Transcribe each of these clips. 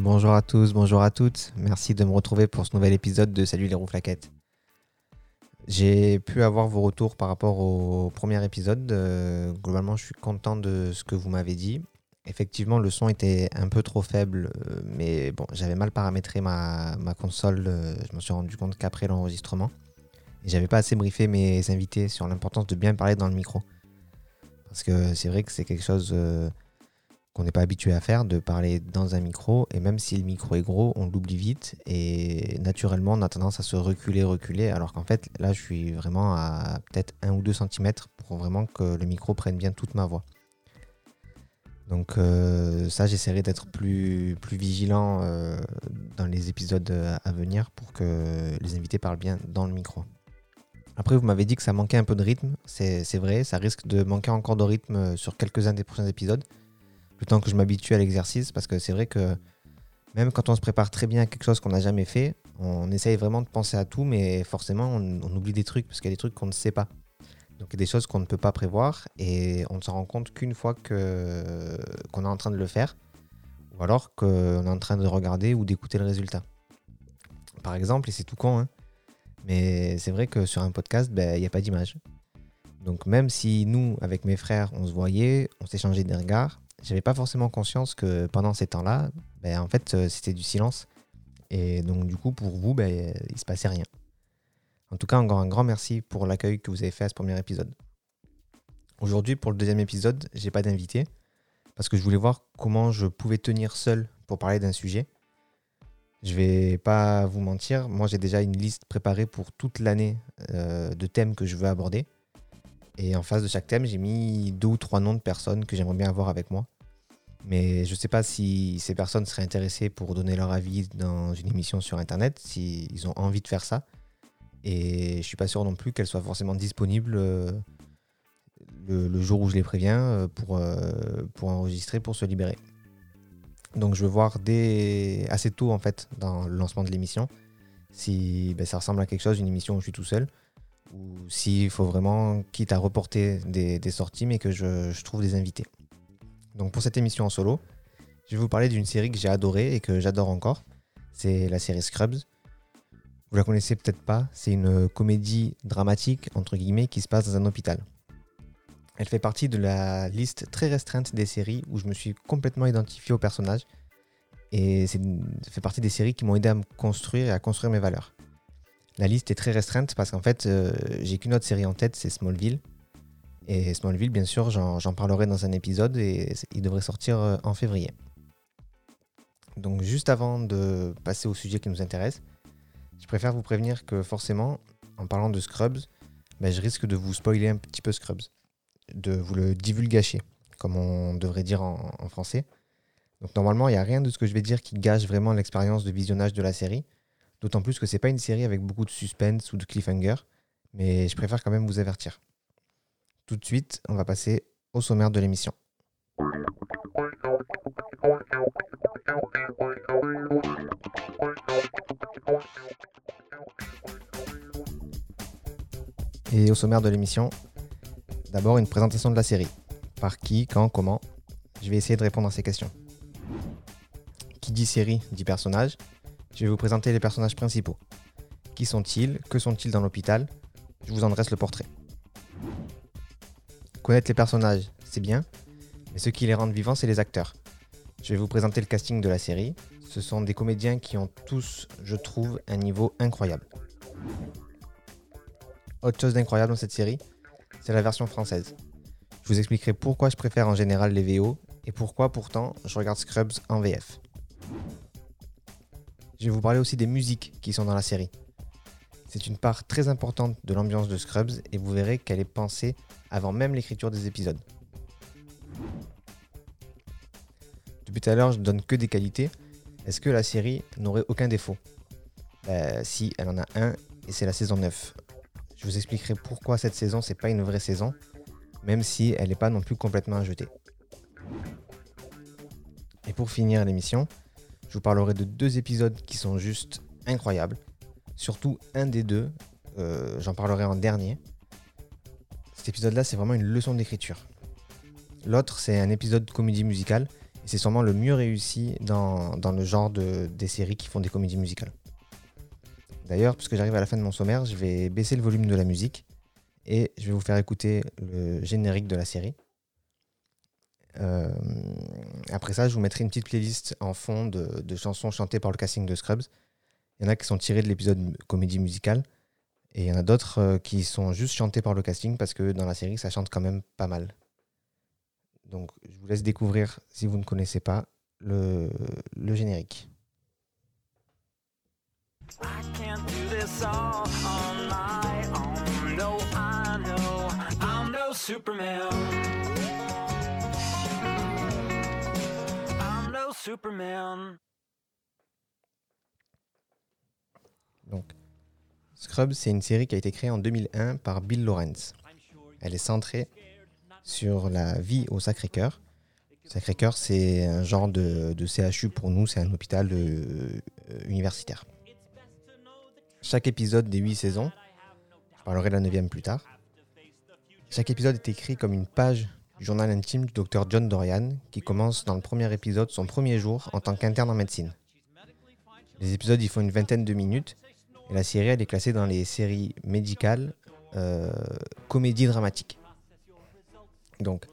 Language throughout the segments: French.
Bonjour à tous, bonjour à toutes. Merci de me retrouver pour ce nouvel épisode de Salut les Rouflaquettes. J'ai pu avoir vos retours par rapport au premier épisode. Globalement, je suis content de ce que vous m'avez dit. Effectivement, le son était un peu trop faible, mais bon, j'avais mal paramétré ma console. Je me suis rendu compte qu'après l'enregistrement, et j'avais pas assez briefé mes invités sur l'importance de bien parler dans le micro. Parce que c'est vrai que c'est quelque chose qu'on n'est pas habitué à faire, de parler dans un micro. Et même si le micro est gros, on l'oublie vite. Et naturellement, on a tendance à se reculer. Alors qu'en fait, là, je suis vraiment à peut-être 1 ou 2 cm pour vraiment que le micro prenne bien toute ma voix. Donc ça, j'essaierai d'être plus vigilant dans les épisodes à venir pour que les invités parlent bien dans le micro. Après, vous m'avez dit que ça manquait un peu de rythme. C'est vrai, ça risque de manquer encore de rythme sur quelques-uns des prochains épisodes. Le temps que je m'habitue à l'exercice, parce que c'est vrai que même quand on se prépare très bien à quelque chose qu'on n'a jamais fait, on essaye vraiment de penser à tout, mais forcément, on oublie des trucs, parce qu'il y a des trucs qu'on ne sait pas. Donc il y a des choses qu'on ne peut pas prévoir, et on ne s'en rend compte qu'une fois qu'on est en train de le faire, ou alors qu'on est en train de regarder ou d'écouter le résultat. Par exemple, et c'est tout con, hein, mais c'est vrai que sur un podcast, il n'y a pas d'image. Donc même si nous, avec mes frères, on se voyait, on s'échangeait des regards, j'avais pas forcément conscience que pendant ces temps-là, en fait, c'était du silence. Et donc du coup, pour vous, il se passait rien. En tout cas, encore un grand merci pour l'accueil que vous avez fait à ce premier épisode. Aujourd'hui, pour le deuxième épisode, j'ai pas d'invité, parce que je voulais voir comment je pouvais tenir seul pour parler d'un sujet. Je vais pas vous mentir, moi j'ai déjà une liste préparée pour toute l'année de thèmes que je veux aborder. Et en face de chaque thème, j'ai mis 2 ou 3 noms de personnes que j'aimerais bien avoir avec moi. Mais je ne sais pas si ces personnes seraient intéressées pour donner leur avis dans une émission sur Internet, s'ils ont envie de faire ça. Et je ne suis pas sûr non plus qu'elles soient forcément disponibles le jour où je les préviens pour enregistrer, pour se libérer. Donc je veux voir assez tôt en fait dans le lancement de l'émission si ça ressemble à quelque chose, une émission où je suis tout seul, ou s'il faut vraiment, quitte à reporter des sorties, mais que je trouve des invités. Donc pour cette émission en solo, je vais vous parler d'une série que j'ai adorée et que j'adore encore. C'est la série Scrubs. Vous la connaissez peut-être pas, c'est une comédie dramatique, entre guillemets, qui se passe dans un hôpital. Elle fait partie de la liste très restreinte des séries où je me suis complètement identifié au personnage. Et ça fait partie des séries qui m'ont aidé à me construire et à construire mes valeurs. La liste est très restreinte parce qu'en fait, j'ai qu'une autre série en tête, c'est Smallville. Et Smallville, bien sûr, j'en parlerai dans un épisode et il devrait sortir en février. Donc juste avant de passer au sujet qui nous intéresse, je préfère vous prévenir que forcément, en parlant de Scrubs, je risque de vous spoiler un petit peu Scrubs, de vous le divulgacher, comme on devrait dire en français. Donc normalement, il n'y a rien de ce que je vais dire qui gâche vraiment l'expérience de visionnage de la série. D'autant plus que c'est pas une série avec beaucoup de suspense ou de cliffhanger, mais je préfère quand même vous avertir. Tout de suite, on va passer au sommaire de l'émission. Et au sommaire de l'émission, d'abord une présentation de la série. Par qui, quand, comment? Je vais essayer de répondre à ces questions. Qui dit série, dit personnage. Je vais vous présenter les personnages principaux. Qui sont-ils? Que sont-ils dans l'hôpital? Je vous en dresse le portrait. Connaître les personnages, c'est bien, mais ce qui les rend vivants, c'est les acteurs. Je vais vous présenter le casting de la série. Ce sont des comédiens qui ont tous, je trouve, un niveau incroyable. Autre chose d'incroyable dans cette série, c'est la version française. Je vous expliquerai pourquoi je préfère en général les VO et pourquoi pourtant je regarde Scrubs en VF. Je vais vous parler aussi des musiques qui sont dans la série. C'est une part très importante de l'ambiance de Scrubs et vous verrez qu'elle est pensée avant même l'écriture des épisodes. Depuis tout à l'heure, je ne donne que des qualités. Est-ce que la série n'aurait aucun défaut? Si, elle en a un et c'est la saison 9. Je vous expliquerai pourquoi cette saison, c'est pas une vraie saison, même si elle n'est pas non plus complètement à jeter. Et pour finir l'émission, je vous parlerai de 2 épisodes qui sont juste incroyables. Surtout un des 2, j'en parlerai en dernier. Cet épisode-là, c'est vraiment une leçon d'écriture. L'autre, c'est un épisode de comédie musicale. Et c'est sûrement le mieux réussi dans le genre des séries qui font des comédies musicales. D'ailleurs, puisque j'arrive à la fin de mon sommaire, je vais baisser le volume de la musique et je vais vous faire écouter le générique de la série. Après ça, je vous mettrai une petite playlist en fond de chansons chantées par le casting de Scrubs. Il y en a qui sont tirées de l'épisode comédie musicale et il y en a d'autres qui sont juste chantées par le casting parce que dans la série, ça chante quand même pas mal. Donc, je vous laisse découvrir, si vous ne connaissez pas, le générique. I can't do this all on my own. No, I know I'm no Superman. I'm no Superman. Donc, Scrubs, c'est une série qui a été créée en 2001 par Bill Lawrence. Elle est centrée sur la vie au Sacré-Cœur. Le Sacré-Cœur, c'est un genre de CHU pour nous, c'est un hôpital universitaire. Chaque épisode des 8 saisons, je parlerai de la 9e plus tard, chaque épisode est écrit comme une page du journal intime du docteur John Dorian qui commence dans le premier épisode son premier jour en tant qu'interne en médecine. Les épisodes ils font une vingtaine de minutes et la série elle est classée dans les séries médicales comédies dramatiques. Donc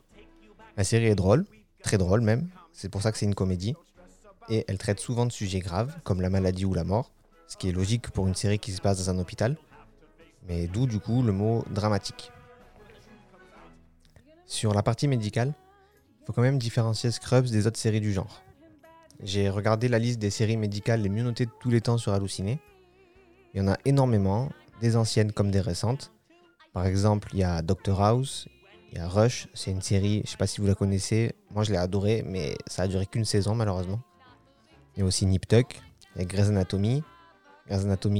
la série est drôle, très drôle même, c'est pour ça que c'est une comédie et elle traite souvent de sujets graves comme la maladie ou la mort. Ce qui est logique pour une série qui se passe dans un hôpital, mais d'où du coup le mot dramatique. Sur la partie médicale, il faut quand même différencier Scrubs des autres séries du genre. J'ai regardé la liste des séries médicales les mieux notées de tous les temps sur Allociné. Il y en a énormément, des anciennes comme des récentes. Par exemple, il y a Doctor House, il y a Rush, c'est une série, je ne sais pas si vous la connaissez, moi je l'ai adorée, mais ça a duré qu'une saison malheureusement. Il y a aussi Nip Tuck, il y a Grey's Anatomy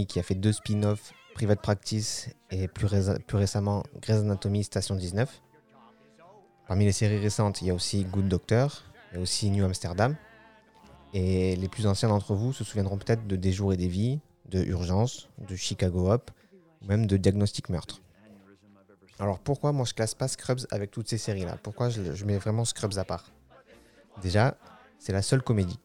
qui a fait 2 spin-offs, Private Practice et plus récemment Grey's Anatomy Station 19. Parmi les séries récentes, il y a aussi Good Doctor, il y a aussi New Amsterdam. Et les plus anciens d'entre vous se souviendront peut-être de Des Jours et Des Vies, de Urgence, de Chicago Hope, ou même de Diagnostic Meurtre. Alors pourquoi moi je classe pas Scrubs avec toutes ces séries-là ? Pourquoi je mets vraiment Scrubs à part ? Déjà, c'est la seule comédie.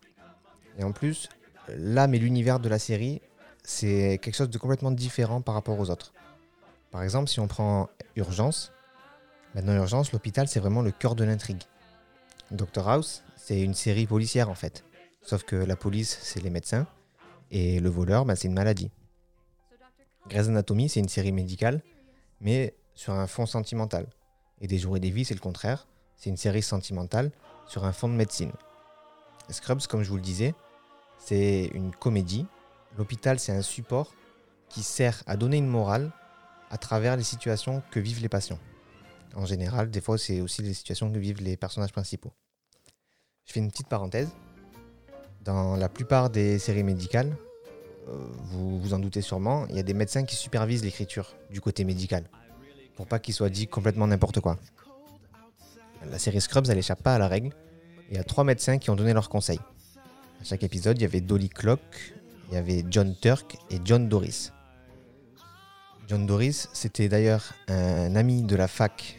Et en plus, l'âme et l'univers de la série, c'est quelque chose de complètement différent par rapport aux autres. Par exemple, si on prend Urgence, dans Urgence, l'hôpital, c'est vraiment le cœur de l'intrigue. Doctor House, c'est une série policière en fait. Sauf que la police, c'est les médecins, et le voleur, c'est une maladie. Grey's Anatomy, c'est une série médicale, mais sur un fond sentimental. Et Des Jours et Des Vies, c'est le contraire. C'est une série sentimentale sur un fond de médecine. Scrubs, comme je vous le disais, c'est une comédie. L'hôpital, c'est un support qui sert à donner une morale à travers les situations que vivent les patients. En général, des fois, c'est aussi les situations que vivent les personnages principaux. Je fais une petite parenthèse. Dans la plupart des séries médicales, vous vous en doutez sûrement, il y a des médecins qui supervisent l'écriture du côté médical, pour pas qu'il soit dit complètement n'importe quoi. La série Scrubs, elle échappe pas à la règle. Il y a 3 médecins qui ont donné leurs conseils. À chaque épisode, il y avait Dolly Clock, il y avait John Turk et John Doris. John Doris, c'était d'ailleurs un ami de la fac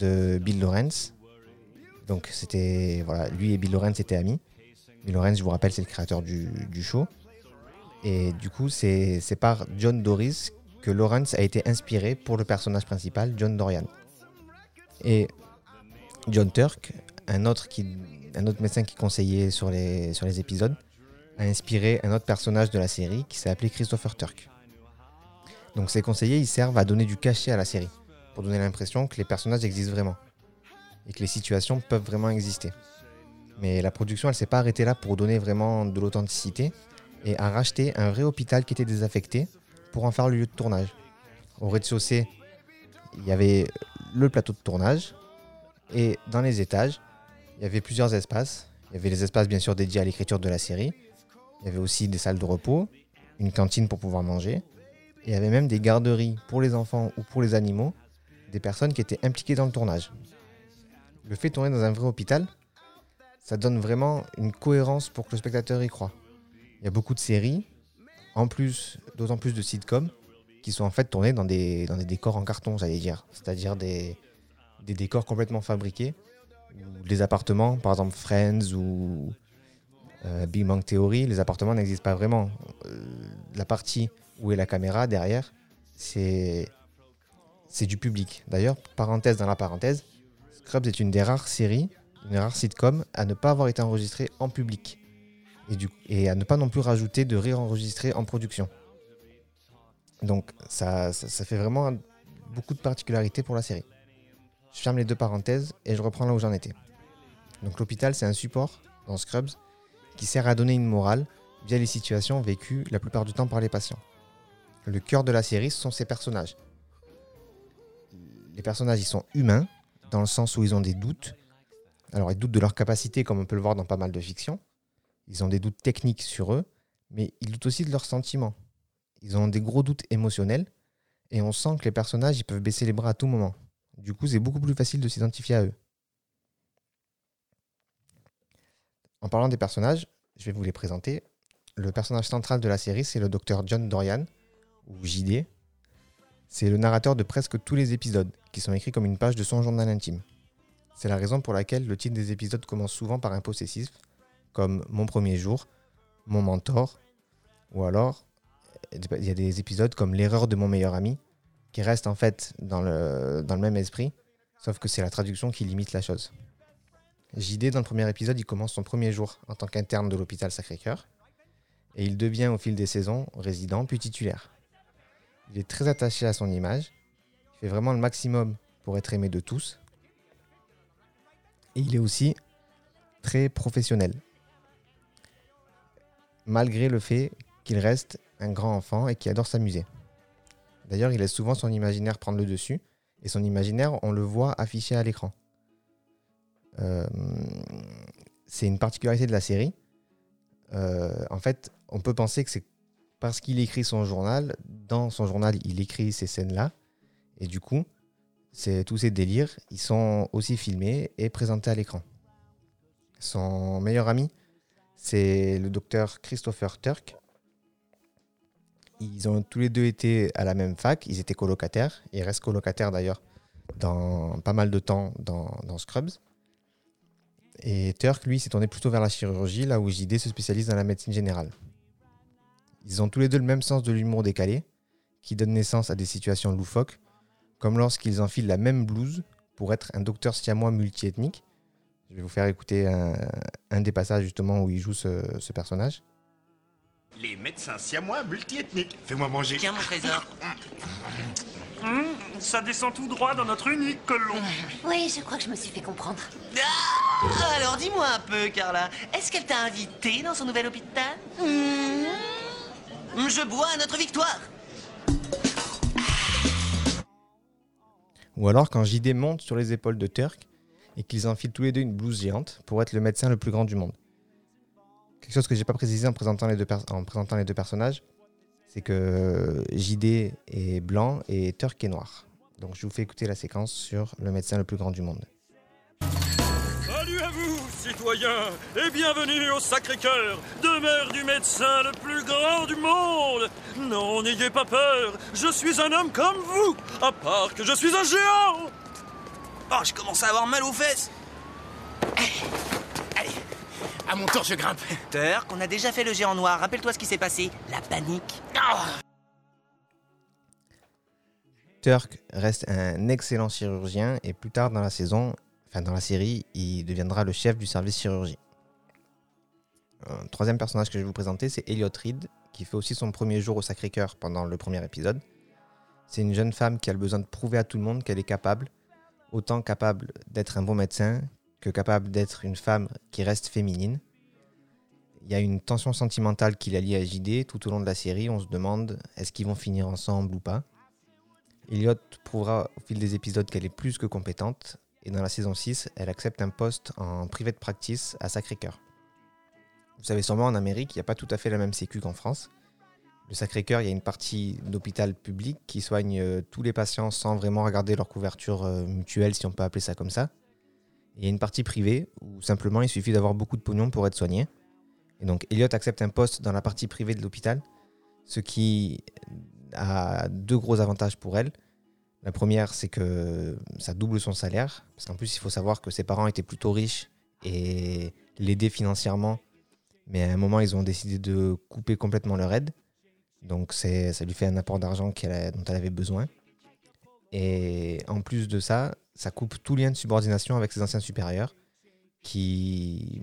de Bill Lawrence. Donc lui et Bill Lawrence étaient amis. Bill Lawrence, je vous rappelle, c'est le créateur du show. Et du coup, c'est par John Doris que Lawrence a été inspiré pour le personnage principal, John Dorian. Et John Turk, un autre médecin qui conseillait sur les épisodes, a inspiré un autre personnage de la série qui s'est appelé Christopher Turk. Donc ces conseillers, ils servent à donner du cachet à la série, pour donner l'impression que les personnages existent vraiment, et que les situations peuvent vraiment exister. Mais la production, elle s'est pas arrêtée là pour donner vraiment de l'authenticité, et a racheté un vrai hôpital qui était désaffecté pour en faire le lieu de tournage. Au rez-de-chaussée, il y avait le plateau de tournage, et dans les étages, il y avait plusieurs espaces. Il y avait les espaces bien sûr dédiés à l'écriture de la série, il y avait aussi des salles de repos, une cantine pour pouvoir manger, et il y avait même des garderies pour les enfants ou pour les animaux, des personnes qui étaient impliquées dans le tournage. Le fait de tourner dans un vrai hôpital, ça donne vraiment une cohérence pour que le spectateur y croit. Il y a beaucoup de séries, d'autant plus de sitcoms, qui sont en fait tournées dans des décors en carton, c'est-à-dire des décors complètement fabriqués, ou les appartements, par exemple Friends ou Big Bang Theory, les appartements n'existent pas vraiment. La partie où est la caméra derrière, c'est du public. D'ailleurs, parenthèse dans la parenthèse, Scrubs est une des rares séries, une rare sitcom à ne pas avoir été enregistrée en public et à ne pas non plus rajouter de rire enregistré en production. Donc ça fait vraiment beaucoup de particularités pour la série. Je ferme les deux parenthèses et je reprends là où j'en étais. Donc l'hôpital, c'est un support dans Scrubs qui sert à donner une morale via les situations vécues la plupart du temps par les patients. Le cœur de la série, ce sont ces personnages. Les personnages, ils sont humains, dans le sens où ils ont des doutes. Alors, ils doutent de leur capacité, comme on peut le voir dans pas mal de fictions. Ils ont des doutes techniques sur eux, mais ils doutent aussi de leurs sentiments. Ils ont des gros doutes émotionnels, et on sent que les personnages, ils peuvent baisser les bras à tout moment. Du coup, c'est beaucoup plus facile de s'identifier à eux. En parlant des personnages, je vais vous les présenter. Le personnage central de la série, c'est le docteur John Dorian, ou JD. C'est le narrateur de presque tous les épisodes, qui sont écrits comme une page de son journal intime. C'est la raison pour laquelle le titre des épisodes commence souvent par un possessif, comme « Mon premier jour »,« Mon mentor », ou alors, il y a des épisodes comme « L'erreur de mon meilleur ami », qui reste en fait dans le même esprit, sauf que c'est la traduction qui limite la chose. JD, dans le premier épisode, il commence son premier jour en tant qu'interne de l'hôpital Sacré-Cœur, et il devient au fil des saisons résident puis titulaire. Il est très attaché à son image, il fait vraiment le maximum pour être aimé de tous, et il est aussi très professionnel, malgré le fait qu'il reste un grand enfant et qu'il adore s'amuser. D'ailleurs, il laisse souvent son imaginaire prendre le dessus, et son imaginaire, on le voit affiché à l'écran. C'est une particularité de la série. En fait, on peut penser que c'est parce qu'il écrit son journal, dans son journal, il écrit ces scènes-là, et du coup, tous ces délires, ils sont aussi filmés et présentés à l'écran. Son meilleur ami, c'est le docteur Christopher Turk. Ils ont tous les deux été à la même fac, ils étaient colocataires, ils restent colocataires d'ailleurs dans pas mal de temps dans Scrubs. Et Turk, lui, s'est tourné plutôt vers la chirurgie, là où JD se spécialise dans la médecine générale. Ils ont tous les deux le même sens de l'humour décalé, qui donne naissance à des situations loufoques, comme lorsqu'ils enfilent la même blouse pour être un docteur siamois multiethnique. Je vais vous faire écouter un des passages justement où il joue ce personnage. Les médecins siamois multiethniques. Fais-moi manger. Tiens, mon trésor. Ça descend tout droit dans notre unique colon. Oui, je crois que je me suis fait comprendre. Ah, alors dis-moi un peu, Carla. Est-ce qu'elle t'a invité dans son nouvel hôpital? Je bois à notre victoire. Ou alors quand JD monte sur les épaules de Turk et qu'ils enfilent tous les deux une blouse géante pour être le médecin le plus grand du monde. Quelque chose que j'ai pas précisé en présentant les deux personnages, c'est que JD est blanc et Turk est noir. Donc je vous fais écouter la séquence sur le médecin le plus grand du monde. Salut à vous, citoyens, et bienvenue au Sacré-Cœur, demeure du médecin le plus grand du monde. Non, n'ayez pas peur, je suis un homme comme vous, à part que je suis un géant. Oh, je commence à avoir mal aux fesses. À mon tour, je grimpe. Turk, on a déjà fait le géant noir. Rappelle-toi ce qui s'est passé. La panique. Turk reste un excellent chirurgien et plus tard dans la série, il deviendra le chef du service chirurgie. Un troisième personnage que je vais vous présenter, c'est Elliot Reed, qui fait aussi son premier jour au Sacré-Cœur pendant le premier épisode. C'est une jeune femme qui a le besoin de prouver à tout le monde qu'elle est capable, autant capable d'être un bon médecin que capable d'être une femme qui reste féminine. Il y a une tension sentimentale qui la lie à JD. Tout au long de la série, on se demande est-ce qu'ils vont finir ensemble ou pas. Elliot prouvera au fil des épisodes qu'elle est plus que compétente, et dans la saison 6, elle accepte un poste en Private Practice à Sacré-Cœur. Vous savez sûrement, en Amérique, il n'y a pas tout à fait la même sécu qu'en France. Le Sacré-Cœur, il y a une partie d'hôpital public qui soigne tous les patients sans vraiment regarder leur couverture mutuelle, si on peut appeler ça comme ça. Il y a une partie privée où simplement il suffit d'avoir beaucoup de pognon pour être soigné. Et donc Elliot accepte un poste dans la partie privée de l'hôpital, ce qui a deux gros avantages pour elle. La première, c'est que ça double son salaire. Parce qu'en plus, il faut savoir que ses parents étaient plutôt riches et l'aidaient financièrement. Mais à un moment, ils ont décidé de couper complètement leur aide. Donc ça lui fait un apport d'argent dont elle avait besoin. Et en plus de ça, ça coupe tout lien de subordination avec ses anciens supérieurs. Elliot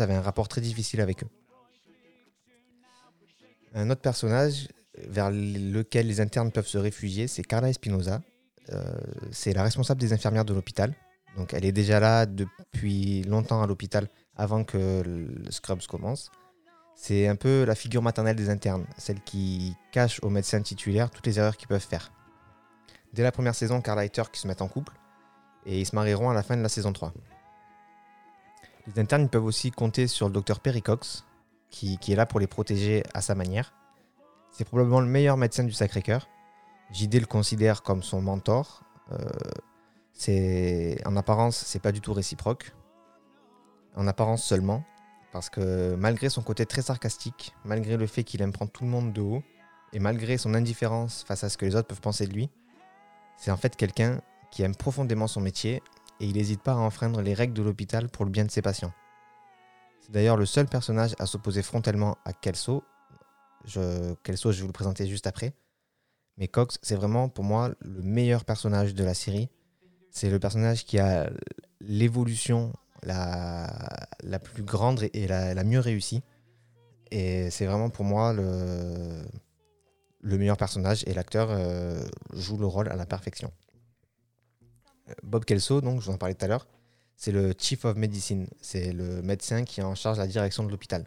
avait un rapport très difficile avec eux. Un autre personnage vers lequel les internes peuvent se réfugier, c'est Carla Espinoza. C'est la responsable des infirmières de l'hôpital. Donc elle est déjà là depuis longtemps à l'hôpital, avant que le Scrubs commence. C'est un peu la figure maternelle des internes, celle qui cache aux médecins titulaires toutes les erreurs qu'ils peuvent faire. Dès la première saison, Carla et Turk se mettent en couple et ils se marieront à la fin de la saison 3. Les internes peuvent aussi compter sur le docteur Perry Cox, qui est là pour les protéger à sa manière. C'est probablement le meilleur médecin du Sacré-Cœur. JD le considère comme son mentor. En apparence, c'est pas du tout réciproque. En apparence seulement, parce que malgré son côté très sarcastique, malgré le fait qu'il aime prendre tout le monde de haut, et malgré son indifférence face à ce que les autres peuvent penser de lui, c'est en fait quelqu'un qui aime profondément son métier et il n'hésite pas à enfreindre les règles de l'hôpital pour le bien de ses patients. C'est d'ailleurs le seul personnage à s'opposer frontalement à Kelso. Kelso, je vais vous le présenter juste après. Mais Cox, c'est vraiment pour moi le meilleur personnage de la série. C'est le personnage qui a l'évolution la plus grande et la mieux réussie. Et c'est vraiment pour moi le meilleur personnage, et l'acteur joue le rôle à la perfection. Bob Kelso, donc, je vous en parlais tout à l'heure, c'est le Chief of Medicine, c'est le médecin qui est en charge de la direction de l'hôpital.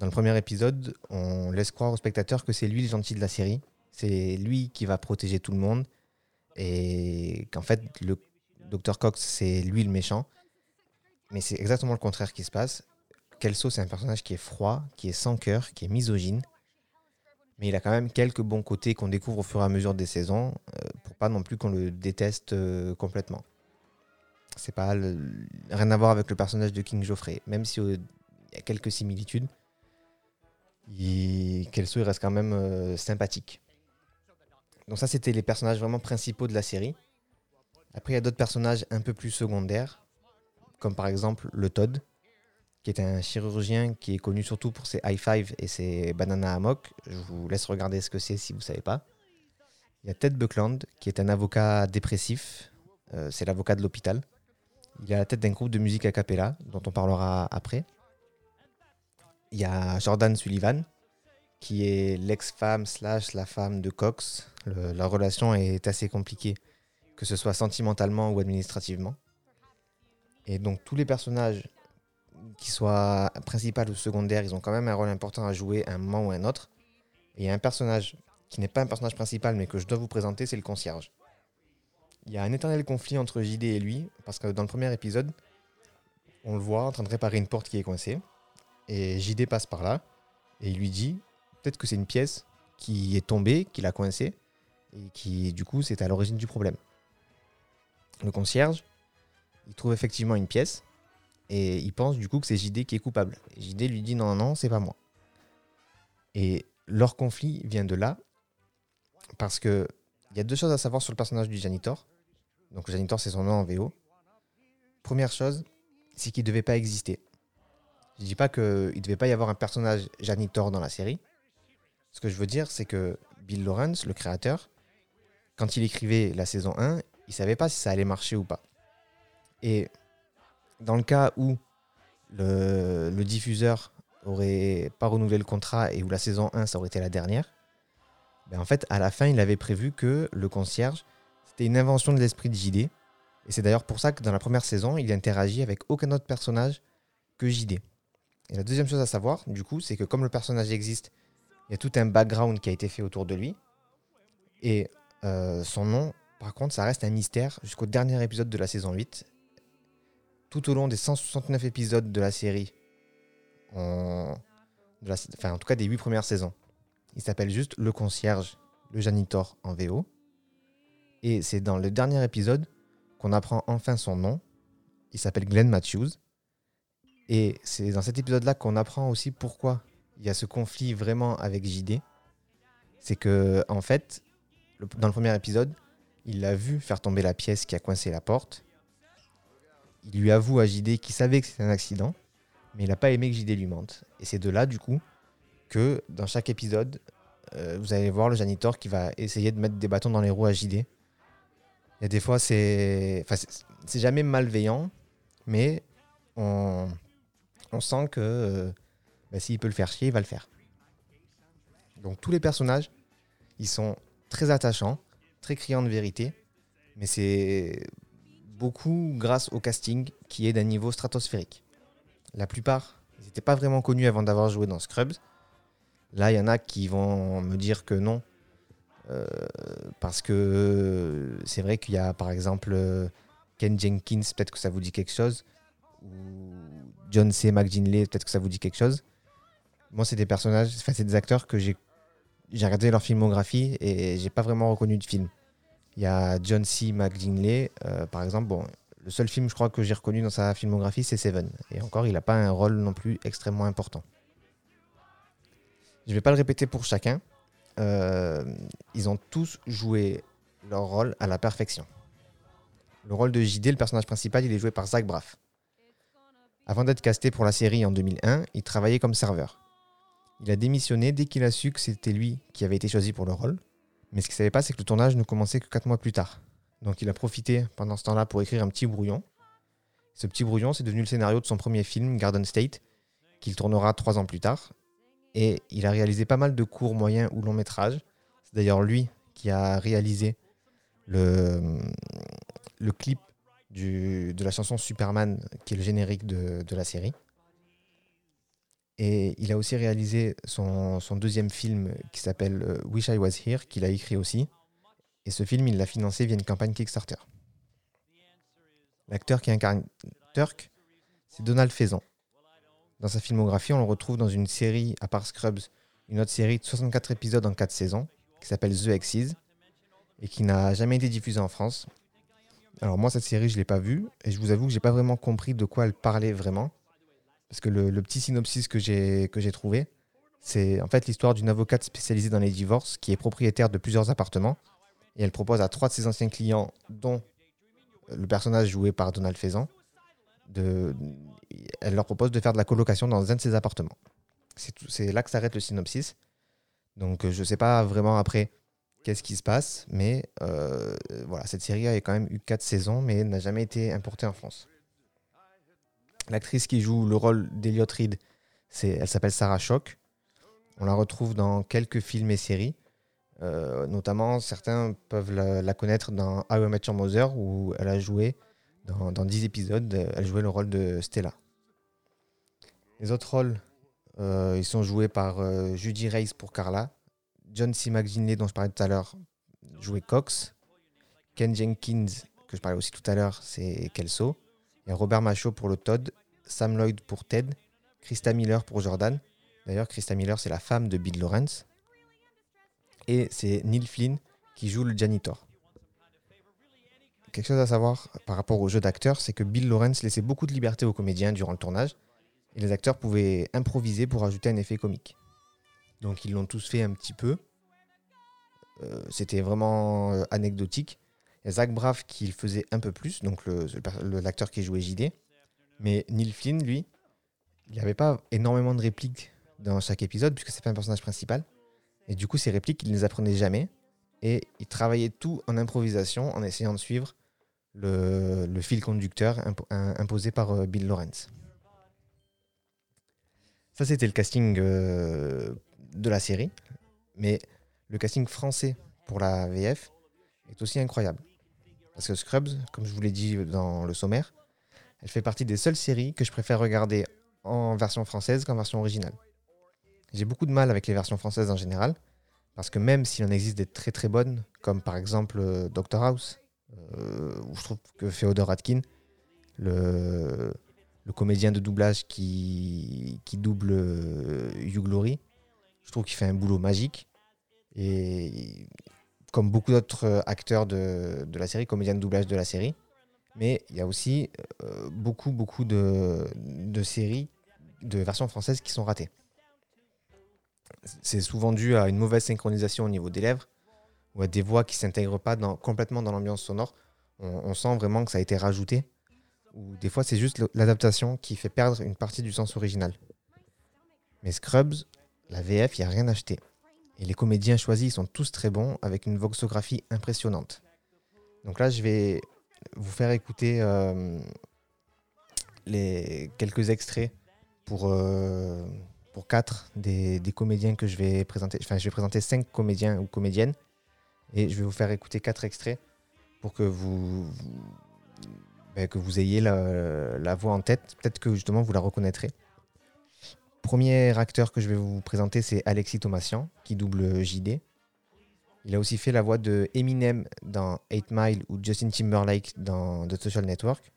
Dans le premier épisode, on laisse croire au spectateur que c'est lui le gentil de la série, c'est lui qui va protéger tout le monde, et qu'en fait, le Dr Cox, c'est lui le méchant. Mais c'est exactement le contraire qui se passe. Kelso, c'est un personnage qui est froid, qui est sans cœur, qui est misogyne, mais il a quand même quelques bons côtés qu'on découvre au fur et à mesure des saisons, pour pas non plus qu'on le déteste complètement. C'est pas rien à voir avec le personnage de King Joffrey, même si y a quelques similitudes. Kelso, il reste quand même sympathique. Donc ça, c'était les personnages vraiment principaux de la série. Après, il y a d'autres personnages un peu plus secondaires, comme par exemple le Todd, qui est un chirurgien qui est connu surtout pour ses high five et ses bananas amok. Je vous laisse regarder ce que c'est si vous ne savez pas. Il y a Ted Buckland, qui est un avocat dépressif. C'est l'avocat de l'hôpital. Il est à la tête d'un groupe de musique a cappella, dont on parlera après. Il y a Jordan Sullivan, qui est l'ex-femme / la femme de Cox. Leur relation est assez compliquée, que ce soit sentimentalement ou administrativement. Et donc tous les personnages, qu'ils soient principaux ou secondaires, ils ont quand même un rôle important à jouer à un moment ou à un autre. Et il y a un personnage qui n'est pas un personnage principal, mais que je dois vous présenter, c'est le concierge. Il y a un éternel conflit entre JD et lui, parce que dans le premier épisode, on le voit en train de réparer une porte qui est coincée, et JD passe par là, et il lui dit peut-être que c'est une pièce qui est tombée, qui l'a coincée, et qui du coup c'est à l'origine du problème. Le concierge, il trouve effectivement une pièce, et il pense du coup que c'est JD qui est coupable. JD lui dit non, c'est pas moi. Et leur conflit vient de là, parce que il y a deux choses à savoir sur le personnage du janitor. Donc le janitor, c'est son nom en VO. Première chose, c'est qu'il ne devait pas exister. Je ne dis pas qu'il ne devait pas y avoir un personnage janitor dans la série. Ce que je veux dire, c'est que Bill Lawrence, le créateur, quand il écrivait la saison 1, il ne savait pas si ça allait marcher ou pas. Et dans le cas où le diffuseur n'aurait pas renouvelé le contrat et où la saison 1, ça aurait été la dernière, ben en fait, à la fin, il avait prévu que le concierge, c'était une invention de l'esprit de JD. Et c'est d'ailleurs pour ça que dans la première saison, il interagit avec aucun autre personnage que JD. Et la deuxième chose à savoir, du coup, c'est que comme le personnage existe, il y a tout un background qui a été fait autour de lui. Et son nom, par contre, ça reste un mystère jusqu'au dernier épisode de la saison 8. Tout au long des 169 épisodes de la série, en tout cas des 8 premières saisons, il s'appelle juste le concierge, le janitor en VO. Et c'est dans le dernier épisode qu'on apprend enfin son nom. Il s'appelle Glenn Matthews. Et c'est dans cet épisode-là qu'on apprend aussi pourquoi il y a ce conflit vraiment avec JD. C'est que, en fait, dans le premier épisode, il l'a vu faire tomber la pièce qui a coincé la porte. Il lui avoue à JD qu'il savait que c'était un accident, mais il n'a pas aimé que JD lui mente. Et c'est de là, du coup, que dans chaque épisode, vous allez voir le janitor qui va essayer de mettre des bâtons dans les roues à JD. Il y a des fois, c'est jamais malveillant, mais on sent que s'il peut le faire chier, il va le faire. Donc tous les personnages, ils sont très attachants, très criants de vérité, mais c'est beaucoup grâce au casting qui est d'un niveau stratosphérique. La plupart, ils n'étaient pas vraiment connus avant d'avoir joué dans Scrubs. Là, il y en a qui vont me dire que non, parce que c'est vrai qu'il y a par exemple Ken Jenkins, peut-être que ça vous dit quelque chose, ou John C. McGinley, peut-être que ça vous dit quelque chose. Moi, c'est des personnages, c'est des acteurs que j'ai regardé leur filmographie et j'ai pas vraiment reconnu de film. Il y a John C. McGinley, par exemple. Bon, le seul film, je crois, que j'ai reconnu dans sa filmographie, c'est Seven. Et encore, il n'a pas un rôle non plus extrêmement important. Je vais pas le répéter pour chacun. Ils ont tous joué leur rôle à la perfection. Le rôle de JD, le personnage principal, il est joué par Zach Braff. Avant d'être casté pour la série en 2001, il travaillait comme serveur. Il a démissionné dès qu'il a su que c'était lui qui avait été choisi pour le rôle. Mais ce qu'il ne savait pas, c'est que le tournage ne commençait que 4 mois plus tard. Donc il a profité pendant ce temps-là pour écrire un petit brouillon. Ce petit brouillon, c'est devenu le scénario de son premier film, Garden State, qu'il tournera 3 ans plus tard. Et il a réalisé pas mal de courts, moyens ou longs métrages. C'est d'ailleurs lui qui a réalisé le clip de la chanson Superman, qui est le générique de la série. Et il a aussi réalisé son deuxième film qui s'appelle Wish I Was Here, qu'il a écrit aussi. Et ce film, il l'a financé via une campagne Kickstarter. L'acteur qui incarne Turk, c'est Donald Faison. Dans sa filmographie, on le retrouve dans une série, à part Scrubs, une autre série de 64 épisodes en 4 saisons, qui s'appelle The Exes, et qui n'a jamais été diffusée en France. Alors moi, cette série, je ne l'ai pas vue, et je vous avoue que je n'ai pas vraiment compris de quoi elle parlait vraiment. Parce que le petit synopsis que j'ai trouvé, c'est en fait l'histoire d'une avocate spécialisée dans les divorces qui est propriétaire de plusieurs appartements et elle propose à 3 de ses anciens clients, dont le personnage joué par Donald Faison, elle leur propose de faire de la colocation dans un de ses appartements. C'est là que s'arrête le synopsis. Donc je ne sais pas vraiment après qu'est-ce qui se passe, mais voilà, cette série a quand même eu 4 saisons mais n'a jamais été importée en France. L'actrice qui joue le rôle d'Eliot Reed, elle s'appelle Sarah Shock. On la retrouve dans quelques films et séries. Notamment, certains peuvent la connaître dans How I Met Your Mother, où elle a joué dans 10 épisodes. Elle jouait le rôle de Stella. Les autres rôles, ils sont joués par Judy Reyes pour Carla. John C. McGinley, dont je parlais tout à l'heure, jouait Cox. Ken Jenkins, que je parlais aussi tout à l'heure, c'est Kelso. Il y a Robert Machaut pour le Todd, Sam Lloyd pour Ted, Christa Miller pour Jordan. D'ailleurs, Christa Miller, c'est la femme de Bill Lawrence. Et c'est Neil Flynn qui joue le janitor. Quelque chose à savoir par rapport au jeu d'acteurs, c'est que Bill Lawrence laissait beaucoup de liberté aux comédiens durant le tournage, et les acteurs pouvaient improviser pour ajouter un effet comique. Donc ils l'ont tous fait un petit peu. C'était vraiment anecdotique. Il y a Zach Braff qui le faisait un peu plus, donc l'acteur qui jouait JD. Mais Neil Flynn, lui, il n'avait pas énormément de répliques dans chaque épisode, puisque ce n'est pas un personnage principal. Et du coup, ces répliques, il ne les apprenait jamais. Et il travaillait tout en improvisation, en essayant de suivre le fil conducteur imposé par Bill Lawrence. Ça, c'était le casting de la série. Mais le casting français pour la VF est aussi incroyable. Parce que Scrubs, comme je vous l'ai dit dans le sommaire, elle fait partie des seules séries que je préfère regarder en version française qu'en version originale. J'ai beaucoup de mal avec les versions françaises en général, parce que même s'il en existe des très très bonnes, comme par exemple Doctor House, où je trouve que Féodor Atkin, le comédien de doublage qui double Hugh Laurie, je trouve qu'il fait un boulot magique, et comme beaucoup d'autres acteurs de la série, comédiens de doublage de la série. Mais il y a aussi beaucoup de séries, de versions françaises qui sont ratées. C'est souvent dû à une mauvaise synchronisation au niveau des lèvres, ou à des voix qui ne s'intègrent pas complètement dans l'ambiance sonore, on sent vraiment que ça a été rajouté. Ou des fois, c'est juste l'adaptation qui fait perdre une partie du sens original. Mais Scrubs, la VF, il n'y a rien acheté. Et les comédiens choisis sont tous très bons, avec une voxographie impressionnante. Donc là, je vais vous faire écouter quelques extraits pour 4 des comédiens que je vais présenter. Enfin, je vais présenter 5 comédiens ou comédiennes. Et je vais vous faire écouter 4 extraits pour que vous ayez la voix en tête. Peut-être que justement, vous la reconnaîtrez. Premier acteur que je vais vous présenter, c'est Alexis Thomasian, qui double JD. Il a aussi fait la voix de Eminem dans 8 Mile ou Justin Timberlake dans The Social Network.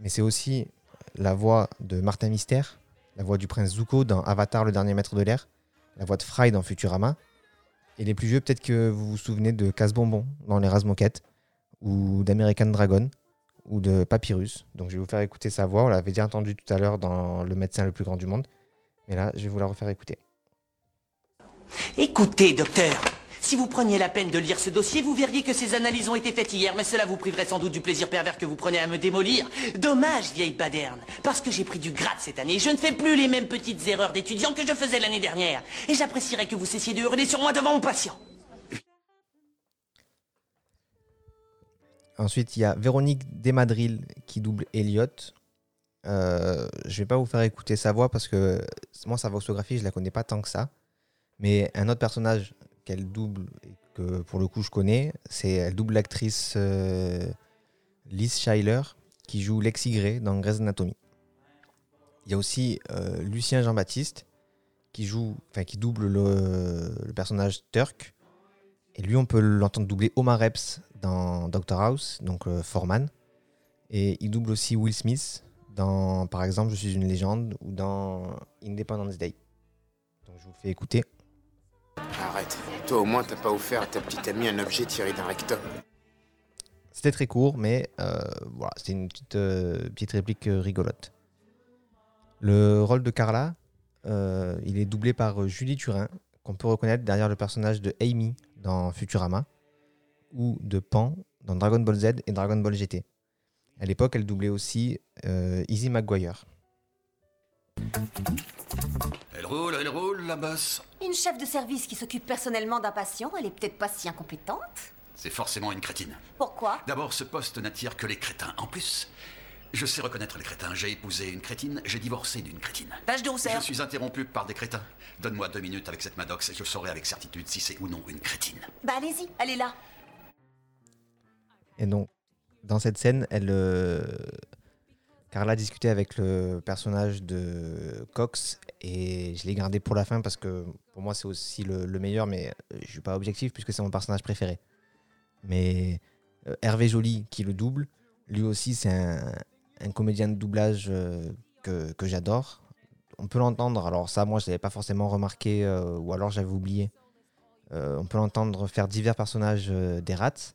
Mais c'est aussi la voix de Martin Mystère, la voix du prince Zuko dans Avatar, le dernier maître de l'air, la voix de Fry dans Futurama. Et les plus vieux, peut-être que vous vous souvenez de Casse-Bonbon dans Les Razmoquettes, ou d'American Dragon, ou de Papyrus. Donc je vais vous faire écouter sa voix, on l'avait déjà entendue tout à l'heure dans Le médecin le plus grand du monde. Mais là, je vais vous la refaire écouter. Écoutez, docteur, si vous preniez la peine de lire ce dossier, vous verriez que ces analyses ont été faites hier, mais cela vous priverait sans doute du plaisir pervers que vous prenez à me démolir. Dommage, vieille baderne, parce que j'ai pris du grade cette année. Je ne fais plus les mêmes petites erreurs d'étudiants que je faisais l'année dernière. Et j'apprécierais que vous cessiez de hurler sur moi devant mon patient. Ensuite, il y a Véronique Desmadrilles qui double Elliot. Je vais pas vous faire écouter sa voix parce que moi, sa voxographie, je la connais pas tant que ça. Mais un autre personnage qu'elle double et que pour le coup je connais, elle double l'actrice Liz Schuyler qui joue Lexi Gray dans Grey's Anatomy. Il y a aussi Lucien Jean-Baptiste qui double le personnage Turk, et lui on peut l'entendre doubler Omar Epps dans Doctor House, donc Foreman, et il double aussi Will Smith dans par exemple Je suis une légende ou dans Independence Day. Donc je vous fais écouter. Arrête, toi au moins t'as pas offert à ta petite amie un objet tiré d'un rectum. C'était très court, mais voilà, c'était une petite réplique rigolote. Le rôle de Carla, il est doublé par Julie Turin, qu'on peut reconnaître derrière le personnage de Amy dans Futurama, ou de Pan dans Dragon Ball Z et Dragon Ball GT. À l'époque, elle doublait aussi Izzy McGuire. Elle roule, la bosse. Une chef de service qui s'occupe personnellement d'un patient, elle est peut-être pas si incompétente. C'est forcément une crétine. Pourquoi ? D'abord, ce poste n'attire que les crétins. En plus, je sais reconnaître les crétins. J'ai épousé une crétine, j'ai divorcé d'une crétine. Tâche de rousseur. Je suis interrompu par des crétins. Donne-moi 2 minutes avec cette Maddox et je saurai avec certitude si c'est ou non une crétine. Bah allez-y, elle est là. Et donc, dans cette scène, Carla discutait avec le personnage de Cox et je l'ai gardé pour la fin parce que pour moi c'est aussi le meilleur, mais je suis pas objectif puisque c'est mon personnage préféré. Mais Hervé Joly qui le double, lui aussi c'est un comédien de doublage que j'adore. On peut l'entendre, alors ça moi je l'avais pas forcément remarqué ou alors j'avais oublié. On peut l'entendre faire divers personnages des rats,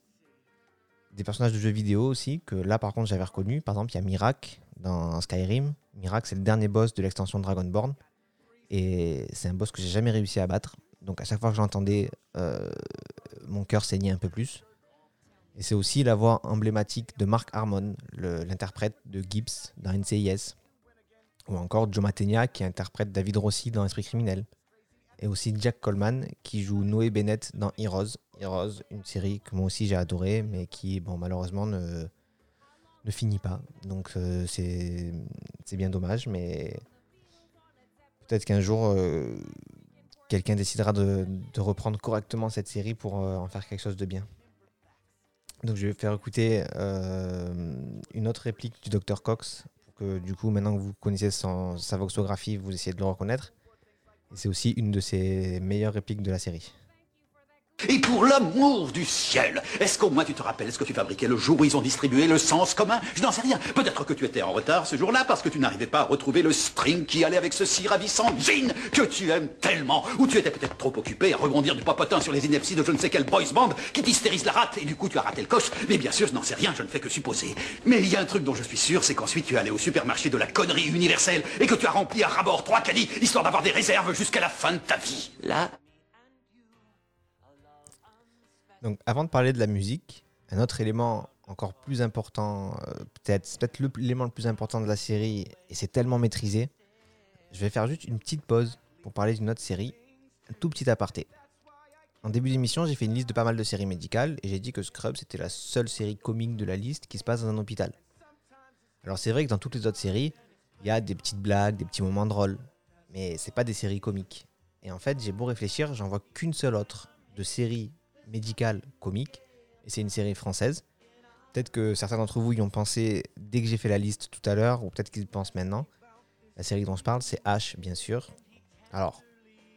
des personnages de jeux vidéo aussi, que là par contre j'avais reconnu. Par exemple il y a Mirac dans Skyrim. Mirac c'est le dernier boss de l'extension Dragonborn et c'est un boss que j'ai jamais réussi à battre, donc à chaque fois que j'entendais mon cœur saignait un peu plus. Et c'est aussi la voix emblématique de Mark Harmon, l'interprète de Gibbs dans NCIS, ou encore Joe Mantegna qui interprète David Rossi dans Esprit criminel, et aussi Jack Coleman qui joue Noé Bennett dans Heroes, une série que moi aussi j'ai adorée, mais qui malheureusement ne finit pas. Donc c'est bien dommage, mais peut-être qu'un jour quelqu'un décidera de reprendre correctement cette série pour en faire quelque chose de bien. Donc je vais faire écouter une autre réplique du Dr Cox, pour que du coup maintenant que vous connaissez sa voxographie, vous essayez de le reconnaître. Et c'est aussi une de ses meilleures répliques de la série. Et pour l'amour du ciel, est-ce qu'au moins tu te rappelles ce que tu fabriquais le jour où ils ont distribué le sens commun ? Je n'en sais rien. Peut-être que tu étais en retard ce jour-là parce que tu n'arrivais pas à retrouver le string qui allait avec ce si ravissant jean que tu aimes tellement. Ou tu étais peut-être trop occupé à rebondir du papotin sur les inepties de je ne sais quel boys band qui t'hystérise la rate et du coup tu as raté le coche. Mais bien sûr, je n'en sais rien, je ne fais que supposer. Mais il y a un truc dont je suis sûr, c'est qu'ensuite tu es allé au supermarché de la connerie universelle et que tu as rempli à ras-bord 3 caddies histoire d'avoir des réserves jusqu'à la fin de ta vie. Là. Donc, avant de parler de la musique, un autre élément encore plus important, peut-être l'élément le plus important de la série, et c'est tellement maîtrisé, je vais faire juste une petite pause pour parler d'une autre série, un tout petit aparté. En début d'émission, j'ai fait une liste de pas mal de séries médicales, et j'ai dit que Scrubs était la seule série comique de la liste qui se passe dans un hôpital. Alors c'est vrai que dans toutes les autres séries, il y a des petites blagues, des petits moments drôles, mais c'est pas des séries comiques. Et en fait, j'ai beau réfléchir, j'en vois qu'une seule autre de série médicale comique, et c'est une série française. Peut-être que certains d'entre vous y ont pensé dès que j'ai fait la liste tout à l'heure, ou peut-être qu'ils y pensent maintenant. La série dont je parle, c'est H, bien sûr. Alors,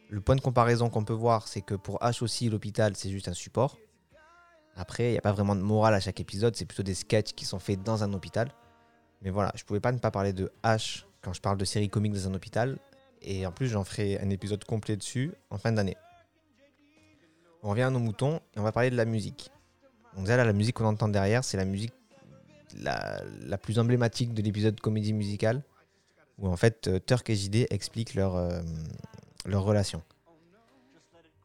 le point de comparaison qu'on peut voir, c'est que pour H aussi, l'hôpital, c'est juste un support. Après, il n'y a pas vraiment de morale à chaque épisode, c'est plutôt des sketchs qui sont faits dans un hôpital. Mais voilà, je ne pouvais pas ne pas parler de H quand je parle de séries comiques dans un hôpital. Et en plus, j'en ferai un épisode complet dessus en fin d'année. On revient à nos moutons et on va parler de la musique. Donc là, la musique qu'on entend derrière, c'est la musique la plus emblématique de l'épisode comédie musicale, où en fait, Turk et JD expliquent leur relation.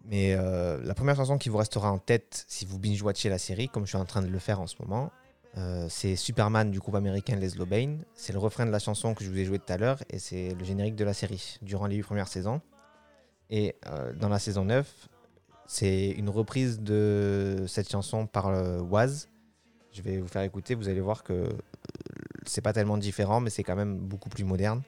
Mais la première chanson qui vous restera en tête si vous binge-watchez la série, comme je suis en train de le faire en ce moment, c'est Superman du groupe américain Les Lobain. C'est le refrain de la chanson que je vous ai joué tout à l'heure et c'est le générique de la série durant les 8 premières saisons. Et dans la saison 9, c'est une reprise de cette chanson par Waz. Je vais vous faire écouter, vous allez voir que c'est pas tellement différent, mais c'est quand même beaucoup plus moderne.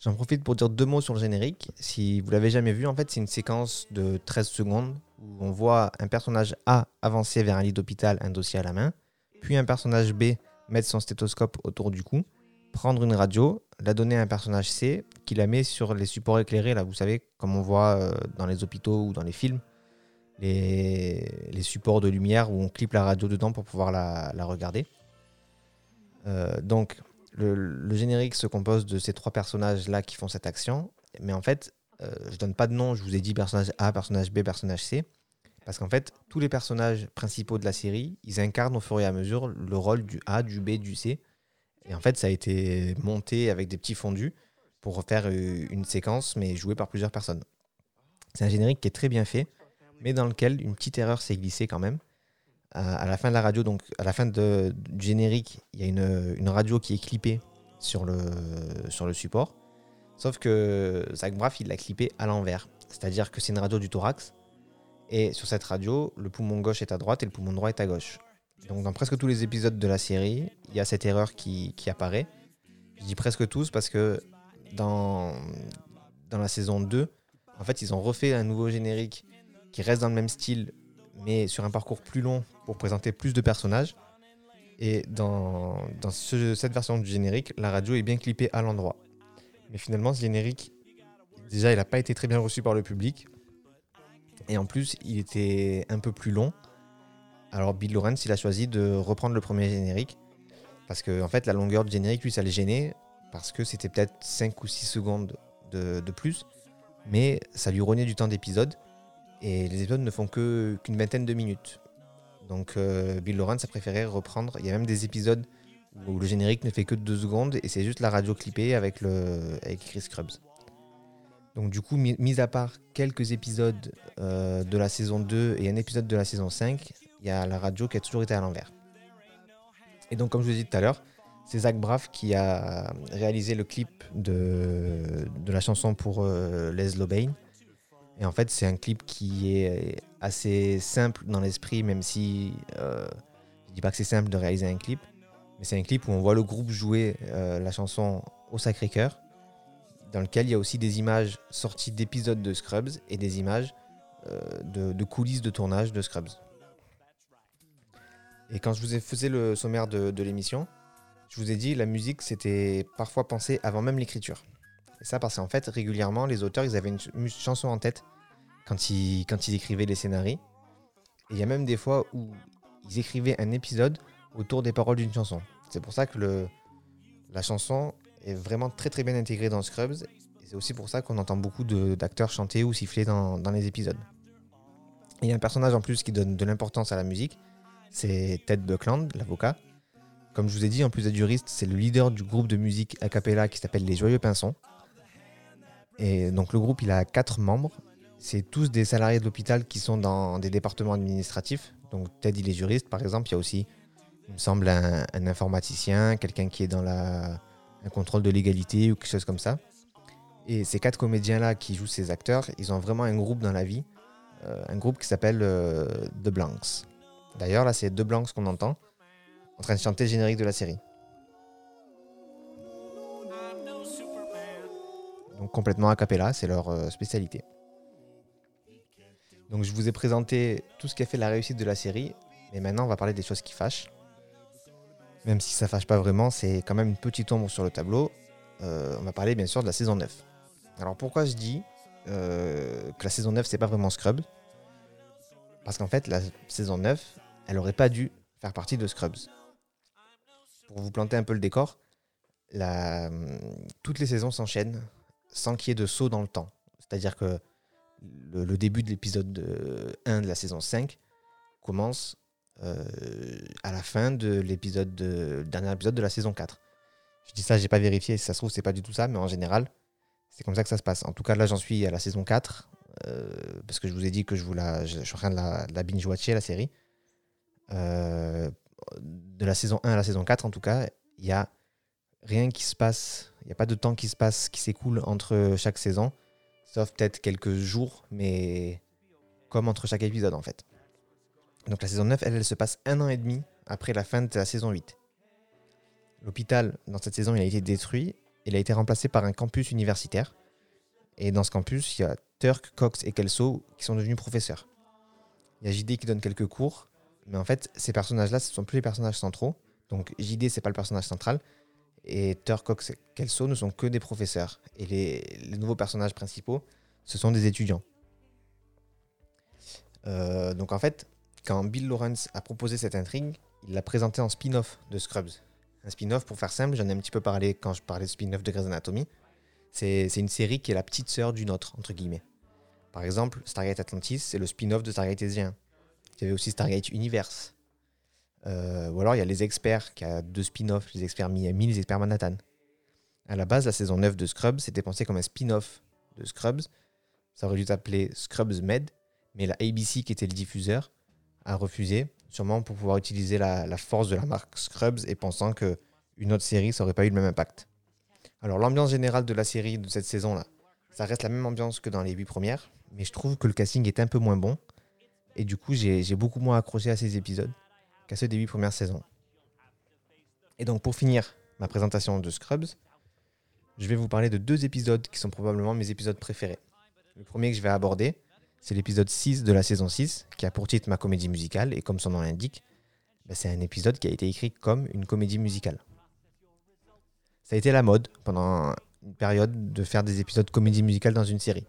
J'en profite pour dire deux mots sur le générique. Si vous l'avez jamais vu, en fait, c'est une séquence de 13 secondes où on voit un personnage A avancer vers un lit d'hôpital, un dossier à la main, puis un personnage B mettre son stéthoscope autour du cou, prendre une radio, la donner à un personnage C qui la met sur les supports éclairés, là, vous savez, comme on voit dans les hôpitaux ou dans les films, les supports de lumière où on clip la radio dedans pour pouvoir la regarder. Donc, le générique se compose de ces trois personnages-là qui font cette action, mais en fait, je donne pas de nom, je vous ai dit personnage A, personnage B, personnage C, parce qu'en fait, tous les personnages principaux de la série, ils incarnent au fur et à mesure le rôle du A, du B, du C, et en fait, ça a été monté avec des petits fondus pour refaire une séquence, mais jouée par plusieurs personnes. C'est un générique qui est très bien fait, mais dans lequel une petite erreur s'est glissée quand même. À la fin de la radio, donc à la fin du générique, il y a une radio qui est clippée sur le support. Sauf que Zach Braff, il l'a clippée à l'envers. C'est-à-dire que c'est une radio du thorax. Et sur cette radio, le poumon gauche est à droite et le poumon droit est à gauche. Donc dans presque tous les épisodes de la série, il y a cette erreur qui apparaît. Je dis presque tous parce que dans la saison 2, en fait, ils ont refait un nouveau générique qui reste dans le même style, mais sur un parcours plus long pour présenter plus de personnages. Et dans cette version du générique, la radio est bien clippée à l'endroit. Mais finalement, ce générique, déjà, il n'a pas été très bien reçu par le public. Et en plus, il était un peu plus long. Alors Bill Lawrence, il a choisi de reprendre le premier générique. Parce que en fait, la longueur du générique, lui, ça le gênait. Parce que c'était peut-être 5 ou 6 secondes de plus. Mais ça lui rognait du temps d'épisode. Et les épisodes ne font qu'une vingtaine de minutes. Donc Bill Lawrence a préféré reprendre. Il y a même des épisodes où le générique ne fait que 2 secondes et c'est juste la radio clippée avec Chris Scrubs. Donc du coup, mis à part quelques épisodes de la saison 2 et un épisode de la saison 5, il y a la radio qui a toujours été à l'envers. Et donc comme je vous ai dit tout à l'heure, c'est Zach Braff qui a réalisé le clip de la chanson pour Les Lobain. Et en fait, c'est un clip qui est assez simple dans l'esprit, même si je dis pas que c'est simple de réaliser un clip, mais c'est un clip où on voit le groupe jouer la chanson au Sacré-Cœur, dans lequel il y a aussi des images sorties d'épisodes de Scrubs et des images de coulisses de tournage de Scrubs. Et quand je vous ai fait le sommaire de l'émission, je vous ai dit la musique, c'était parfois pensée avant même l'écriture. Et ça parce qu'en fait, régulièrement, les auteurs, ils avaient une chanson en tête quand ils écrivaient les scénarii. Et il y a même des fois où ils écrivaient un épisode autour des paroles d'une chanson. C'est pour ça que la chanson est vraiment très très bien intégrée dans Scrubs. Et c'est aussi pour ça qu'on entend beaucoup d'acteurs chanter ou siffler dans les épisodes. Il y a un personnage en plus qui donne de l'importance à la musique, c'est Ted Buckland, l'avocat. Comme je vous ai dit, en plus d'être juriste, c'est le leader du groupe de musique a cappella qui s'appelle les Joyeux Pinsons. Et donc le groupe, il a 4 membres. C'est tous des salariés de l'hôpital qui sont dans des départements administratifs. Donc Ted, il est juriste, par exemple. Il y a aussi, il me semble, un informaticien, quelqu'un qui est dans un contrôle de légalité ou quelque chose comme ça. Et ces 4 comédiens-là qui jouent ces acteurs, ils ont vraiment un groupe dans la vie. Un groupe qui s'appelle The Blanks. D'ailleurs, là, c'est The Blanks qu'on entend en train de chanter le générique de la série. Donc complètement a cappella, c'est leur spécialité. Donc je vous ai présenté tout ce qui a fait la réussite de la série, mais maintenant on va parler des choses qui fâchent. Même si ça fâche pas vraiment, c'est quand même une petite ombre sur le tableau. On va parler bien sûr de la saison 9. Alors pourquoi je dis que la saison 9 c'est pas vraiment Scrubs? Parce qu'en fait la saison 9, elle aurait pas dû faire partie de Scrubs. Pour vous planter un peu le décor, toutes les saisons s'enchaînent sans qu'il y ait de saut dans le temps. C'est-à-dire que le début de l'épisode 1 de la saison 5 commence à la fin de dernier épisode de la saison 4. Je dis ça, j'ai pas vérifié, si ça se trouve c'est pas du tout ça, mais en général c'est comme ça que ça se passe. En tout cas là j'en suis à la saison 4 parce que je vous ai dit que je suis en train de la binge-watcher la série. De la saison 1 à la saison 4 en tout cas, il n'y a rien qui se passe, il n'y a pas de temps qui se passe, qui s'écoule entre chaque saison, sauf peut-être quelques jours, mais comme entre chaque épisode en fait. Donc la saison 9, elle se passe 1 an et demi après la fin de la saison 8. L'hôpital, dans cette saison, il a été détruit, il a été remplacé par un campus universitaire, et dans ce campus, il y a Turk, Cox et Kelso qui sont devenus professeurs. Il y a JD qui donne quelques cours, mais en fait, ces personnages-là, ce ne sont plus les personnages centraux. Donc JD, ce n'est pas le personnage central. Et Turk, Cox et Kelso ne sont que des professeurs. Et les nouveaux personnages principaux, ce sont des étudiants. Donc en fait, quand Bill Lawrence a proposé cette intrigue, il l'a présentée en spin-off de Scrubs. Un spin-off, pour faire simple, j'en ai un petit peu parlé quand je parlais de spin-off de Grey's Anatomy. C'est une série qui est la petite sœur du nôtre, entre guillemets. Par exemple, Stargate Atlantis, c'est le spin-off de Stargate Aegéen. Il y avait aussi Stargate Universe. Ou alors, il y a Les Experts, qui a 2 spin-offs, Les Experts Miami, Les Experts Manhattan. À la base, la saison 9 de Scrubs, c'était pensé comme un spin-off de Scrubs. Ça aurait dû s'appeler Scrubs Med, mais la ABC, qui était le diffuseur, a refusé, sûrement pour pouvoir utiliser la force de la marque Scrubs et pensant qu'une autre série, ça n'aurait pas eu le même impact. Alors, l'ambiance générale de la série de cette saison-là, ça reste la même ambiance que dans les 8 premières, mais je trouve que le casting est un peu moins bon. Et du coup, j'ai beaucoup moins accroché à ces épisodes qu'à ceux des 8 premières saisons. Et donc, pour finir ma présentation de Scrubs, je vais vous parler de 2 épisodes qui sont probablement mes épisodes préférés. Le premier que je vais aborder, c'est l'épisode 6 de la saison 6, qui a pour titre ma comédie musicale, et comme son nom l'indique, c'est un épisode qui a été écrit comme une comédie musicale. Ça a été la mode pendant une période de faire des épisodes comédie musicale dans une série.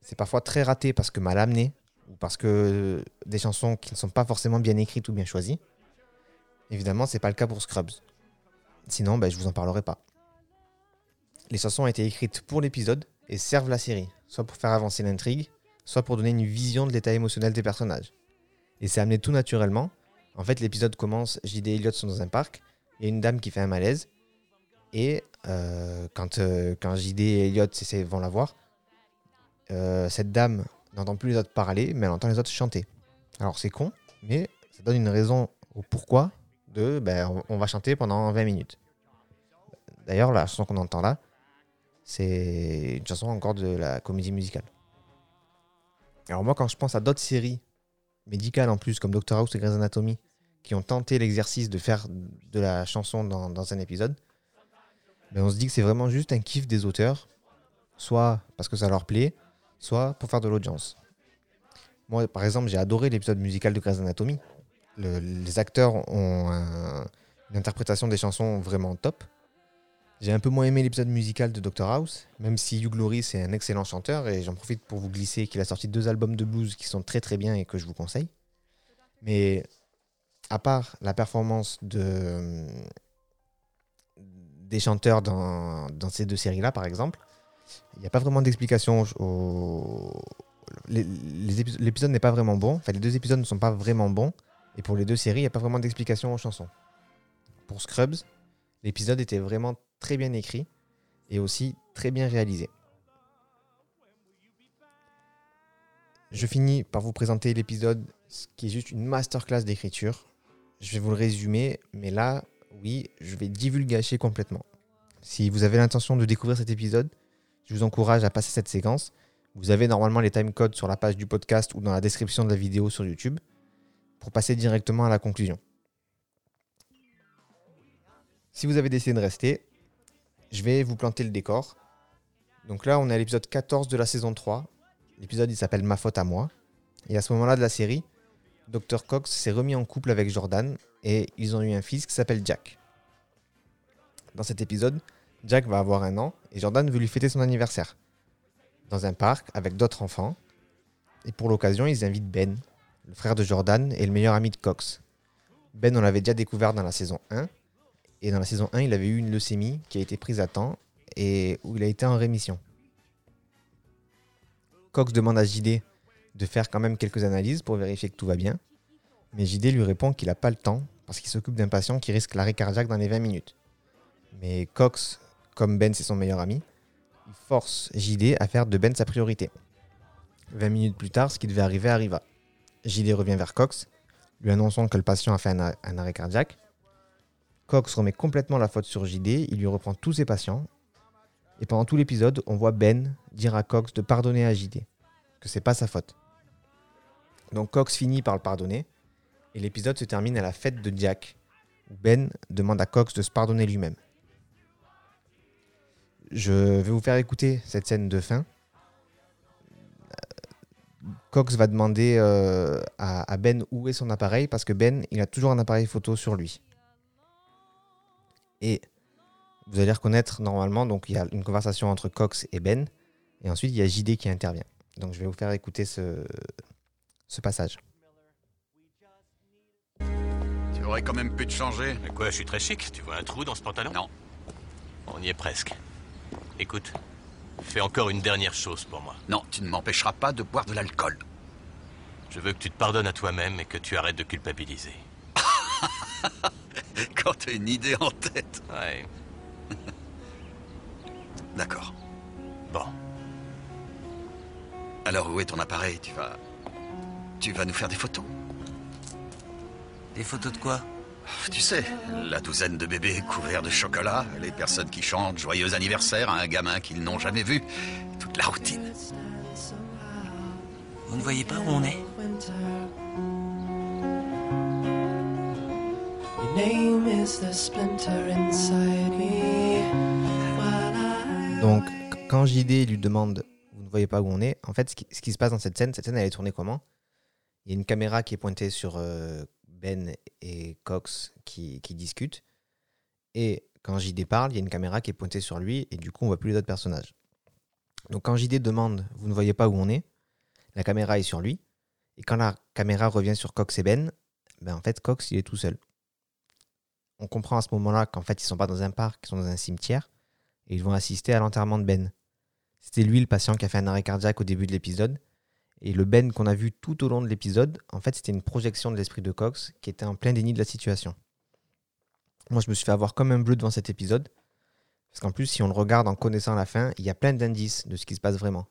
C'est parfois très raté parce que mal amené, ou parce que des chansons qui ne sont pas forcément bien écrites ou bien choisies. Évidemment, c'est pas le cas pour Scrubs. Sinon, je vous en parlerai pas. Les chansons ont été écrites pour l'épisode et servent la série, soit pour faire avancer l'intrigue, soit pour donner une vision de l'état émotionnel des personnages. Et c'est amené tout naturellement. En fait, l'épisode commence, J.D. et Elliot sont dans un parc, il y a une dame qui fait un malaise, et quand J.D. et Elliot vont la voir, cette dame n'entend plus les autres parler, mais elle entend les autres chanter. Alors c'est con, mais ça donne une raison au pourquoi de on va chanter pendant 20 minutes. D'ailleurs, la chanson qu'on entend là, c'est une chanson encore de la comédie musicale. Alors moi, quand je pense à d'autres séries médicales en plus, comme Doctor House et Grey's Anatomy, qui ont tenté l'exercice de faire de la chanson dans un épisode, on se dit que c'est vraiment juste un kiff des auteurs, soit parce que ça leur plaît, soit pour faire de l'audience. Moi, par exemple, j'ai adoré l'épisode musical de Grey's Anatomy. Les acteurs ont une interprétation des chansons vraiment top. J'ai un peu moins aimé l'épisode musical de Doctor House, même si Hugh Laurie, c'est un excellent chanteur, et j'en profite pour vous glisser qu'il a sorti 2 albums de blues qui sont très très bien et que je vous conseille. Mais à part la performance des chanteurs dans ces 2 séries-là, par exemple, il n'y a pas vraiment d'explication l'épisode n'est pas vraiment bon. Enfin, les deux épisodes ne sont pas vraiment bons. Et pour les deux séries, il n'y a pas vraiment d'explication aux chansons. Pour Scrubs, l'épisode était vraiment très bien écrit et aussi très bien réalisé. Je finis par vous présenter l'épisode, qui est juste une masterclass d'écriture. Je vais vous le résumer, mais là, oui, je vais divulgacher complètement. Si vous avez l'intention de découvrir cet épisode, je vous encourage à passer cette séquence. Vous avez normalement les timecodes sur la page du podcast ou dans la description de la vidéo sur YouTube pour passer directement à la conclusion. Si vous avez décidé de rester, je vais vous planter le décor. Donc là, on est à l'épisode 14 de la saison 3. L'épisode, il s'appelle « Ma faute à moi ». Et à ce moment-là de la série, Dr Cox s'est remis en couple avec Jordan et ils ont eu un fils qui s'appelle Jack. Dans cet épisode, Jack va avoir 1 an et Jordan veut lui fêter son anniversaire dans un parc avec d'autres enfants. Et pour l'occasion, ils invitent Ben, le frère de Jordan et le meilleur ami de Cox. Ben, on l'avait déjà découvert dans la saison 1. Et dans la saison 1, il avait eu une leucémie qui a été prise à temps et où il a été en rémission. Cox demande à JD de faire quand même quelques analyses pour vérifier que tout va bien. Mais JD lui répond qu'il n'a pas le temps parce qu'il s'occupe d'un patient qui risque l'arrêt cardiaque dans les 20 minutes. Mais Cox, comme Ben c'est son meilleur ami, il force JD à faire de Ben sa priorité. 20 minutes plus tard, ce qui devait arriver arriva. JD revient vers Cox, lui annonçant que le patient a fait un arrêt cardiaque. Cox remet complètement la faute sur JD, il lui reprend tous ses patients. Et pendant tout l'épisode, on voit Ben dire à Cox de pardonner à JD, que c'est pas sa faute. Donc Cox finit par le pardonner, et l'épisode se termine à la fête de Jack, où Ben demande à Cox de se pardonner lui-même. Je vais vous faire écouter cette scène de fin. Cox va demander à Ben où est son appareil, parce que Ben, il a toujours un appareil photo sur lui. Et vous allez reconnaître normalement, donc il y a une conversation entre Cox et Ben, et ensuite il y a JD qui intervient. Donc je vais vous faire écouter ce passage. Tu aurais quand même pu te changer. Mais quoi, je suis très chic. Tu vois un trou dans ce pantalon? Non. On y est presque. Écoute, fais encore une dernière chose pour moi. Non, tu ne m'empêcheras pas de boire de l'alcool. Je veux que tu te pardonnes à toi-même et que tu arrêtes de culpabiliser. Quand t'as une idée en tête. Ouais. D'accord. Bon. Alors où est ton appareil? Tu vas nous faire des photos. Des photos de quoi? Tu sais, la douzaine de bébés couverts de chocolat, les personnes qui chantent joyeux anniversaire à un gamin qu'ils n'ont jamais vu, toute la routine. Vous ne voyez pas où on est? Donc, quand JD lui demande « Vous ne voyez pas où on est », en fait, ce qui se passe dans cette scène, elle est tournée comment? Il y a une caméra qui est pointée sur Ben et Cox qui discutent. Et quand JD parle, il y a une caméra qui est pointée sur lui et du coup, on ne voit plus les autres personnages. Donc, quand JD demande « Vous ne voyez pas où on est », la caméra est sur lui. Et quand la caméra revient sur Cox et Ben, en fait, Cox, il est tout seul. On comprend à ce moment-là qu'en fait, ils ne sont pas dans un parc, ils sont dans un cimetière et ils vont assister à l'enterrement de Ben. C'était lui, le patient qui a fait un arrêt cardiaque au début de l'épisode. Et le Ben qu'on a vu tout au long de l'épisode, en fait, c'était une projection de l'esprit de Cox qui était en plein déni de la situation. Moi, je me suis fait avoir comme un bleu devant cet épisode. Parce qu'en plus, si on le regarde en connaissant la fin, il y a plein d'indices de ce qui se passe vraiment.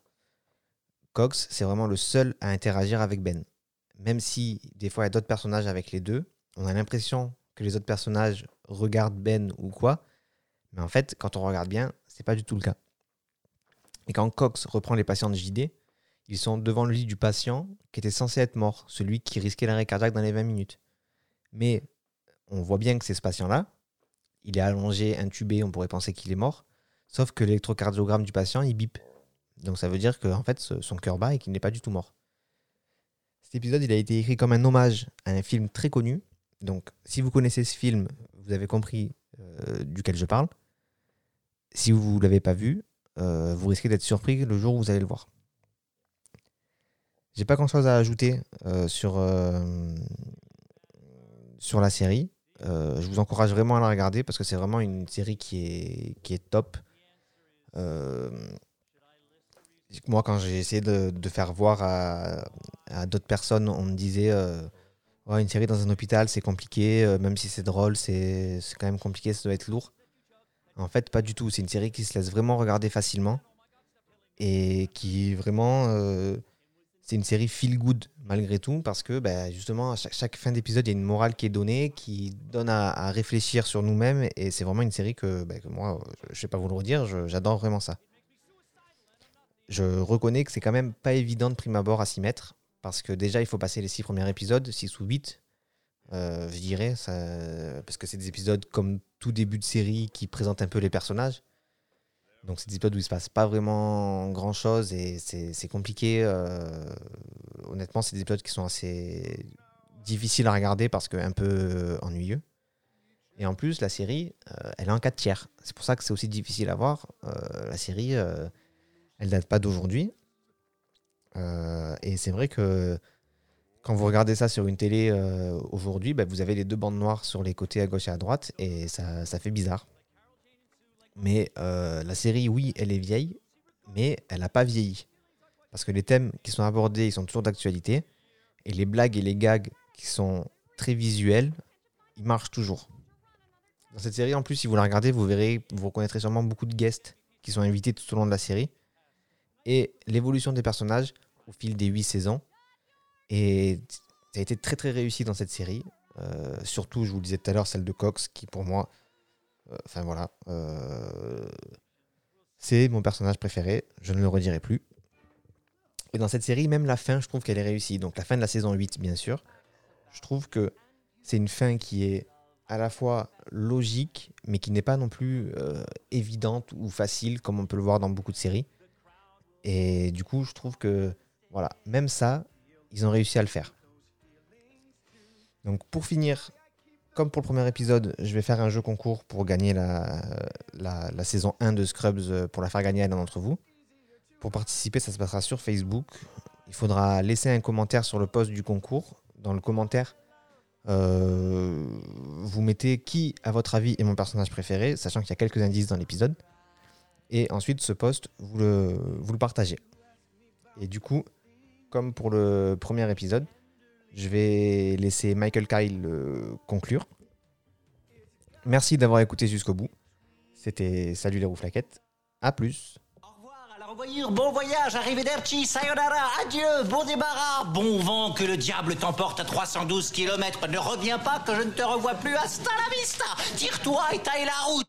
Cox, c'est vraiment le seul à interagir avec Ben. Même si, des fois, il y a d'autres personnages avec les deux, on a l'impression que les autres personnages regardent Ben ou quoi, mais en fait, quand on regarde bien, c'est pas du tout le cas. Et quand Cox reprend les patients de JD, ils sont devant le lit du patient qui était censé être mort, celui qui risquait l'arrêt cardiaque dans les 20 minutes. Mais on voit bien que c'est ce patient-là, il est allongé, intubé, on pourrait penser qu'il est mort, sauf que l'électrocardiogramme du patient, il bip. Donc ça veut dire qu'en fait, son cœur bat et qu'il n'est pas du tout mort. Cet épisode, il a été écrit comme un hommage à un film très connu. Donc, si vous connaissez ce film, vous avez compris duquel je parle. Si vous ne l'avez pas vu, vous risquez d'être surpris le jour où vous allez le voir. J'ai pas grand-chose à ajouter sur la série. Je vous encourage vraiment à la regarder parce que c'est vraiment une série qui est top. moi, quand j'ai essayé de faire voir à d'autres personnes, on me disait ouais, une série dans un hôpital, c'est compliqué, même si c'est drôle, c'est quand même compliqué, ça doit être lourd. En fait, pas du tout. C'est une série qui se laisse vraiment regarder facilement et qui vraiment... c'est une série feel good malgré tout parce que bah, justement, à chaque fin d'épisode, il y a une morale qui est donnée, qui donne à réfléchir sur nous-mêmes. Et c'est vraiment une série que moi, je ne vais pas vous le redire, j'adore vraiment ça. Je reconnais que c'est quand même pas évident de prime abord à s'y mettre parce que déjà, il faut passer les 6 premiers épisodes, 6 ou 8, je dirais, ça, parce que c'est des épisodes comme tout début de série qui présentent un peu les personnages. Donc c'est des épisodes où il ne se passe pas vraiment grand-chose et c'est compliqué. Honnêtement, c'est des épisodes qui sont assez difficiles à regarder parce qu'un peu ennuyeux. Et en plus, la série, elle est en 4/3. C'est pour ça que c'est aussi difficile à voir. La série, elle ne date pas d'aujourd'hui. Et c'est vrai que quand vous regardez ça sur une télé aujourd'hui, bah, vous avez les 2 bandes noires sur les côtés à gauche et à droite et ça fait bizarre. Mais la série, oui, elle est vieille, mais elle n'a pas vieilli. Parce que les thèmes qui sont abordés, ils sont toujours d'actualité. Et les blagues et les gags qui sont très visuels, ils marchent toujours. Dans cette série, en plus, si vous la regardez, vous verrez, vous reconnaîtrez sûrement beaucoup de guests qui sont invités tout au long de la série. Et l'évolution des personnages au fil des 8 saisons. Et ça a été très très réussi dans cette série. Surtout, je vous le disais tout à l'heure, celle de Cox, qui pour moi... Enfin voilà, c'est mon personnage préféré, je ne le redirai plus. Et dans cette série, même la fin, je trouve qu'elle est réussie. Donc la fin de la saison 8, bien sûr. Je trouve que c'est une fin qui est à la fois logique, mais qui n'est pas non plus évidente ou facile, comme on peut le voir dans beaucoup de séries. Et du coup, je trouve que, voilà, même ça, ils ont réussi à le faire. Donc pour finir... Comme pour le premier épisode, je vais faire un jeu concours pour gagner la saison 1 de Scrubs, pour la faire gagner à l'un d'entre vous. Pour participer, ça se passera sur Facebook. Il faudra laisser un commentaire sur le post du concours. Dans le commentaire, vous mettez qui, à votre avis, est mon personnage préféré, sachant qu'il y a quelques indices dans l'épisode. Et ensuite, ce post, vous le partagez. Et du coup, comme pour le premier épisode, je vais laisser Michael Kyle conclure. Merci d'avoir écouté jusqu'au bout. C'était Salut les Rouflaquettes. À plus. Au revoir, à la revoyure, bon voyage, arrivederci, sayonara, adieu, bon débarras, bon vent, que le diable t'emporte à 312 km. Ne reviens pas que je ne te revois plus, hasta la vista. Tire-toi et taille la route.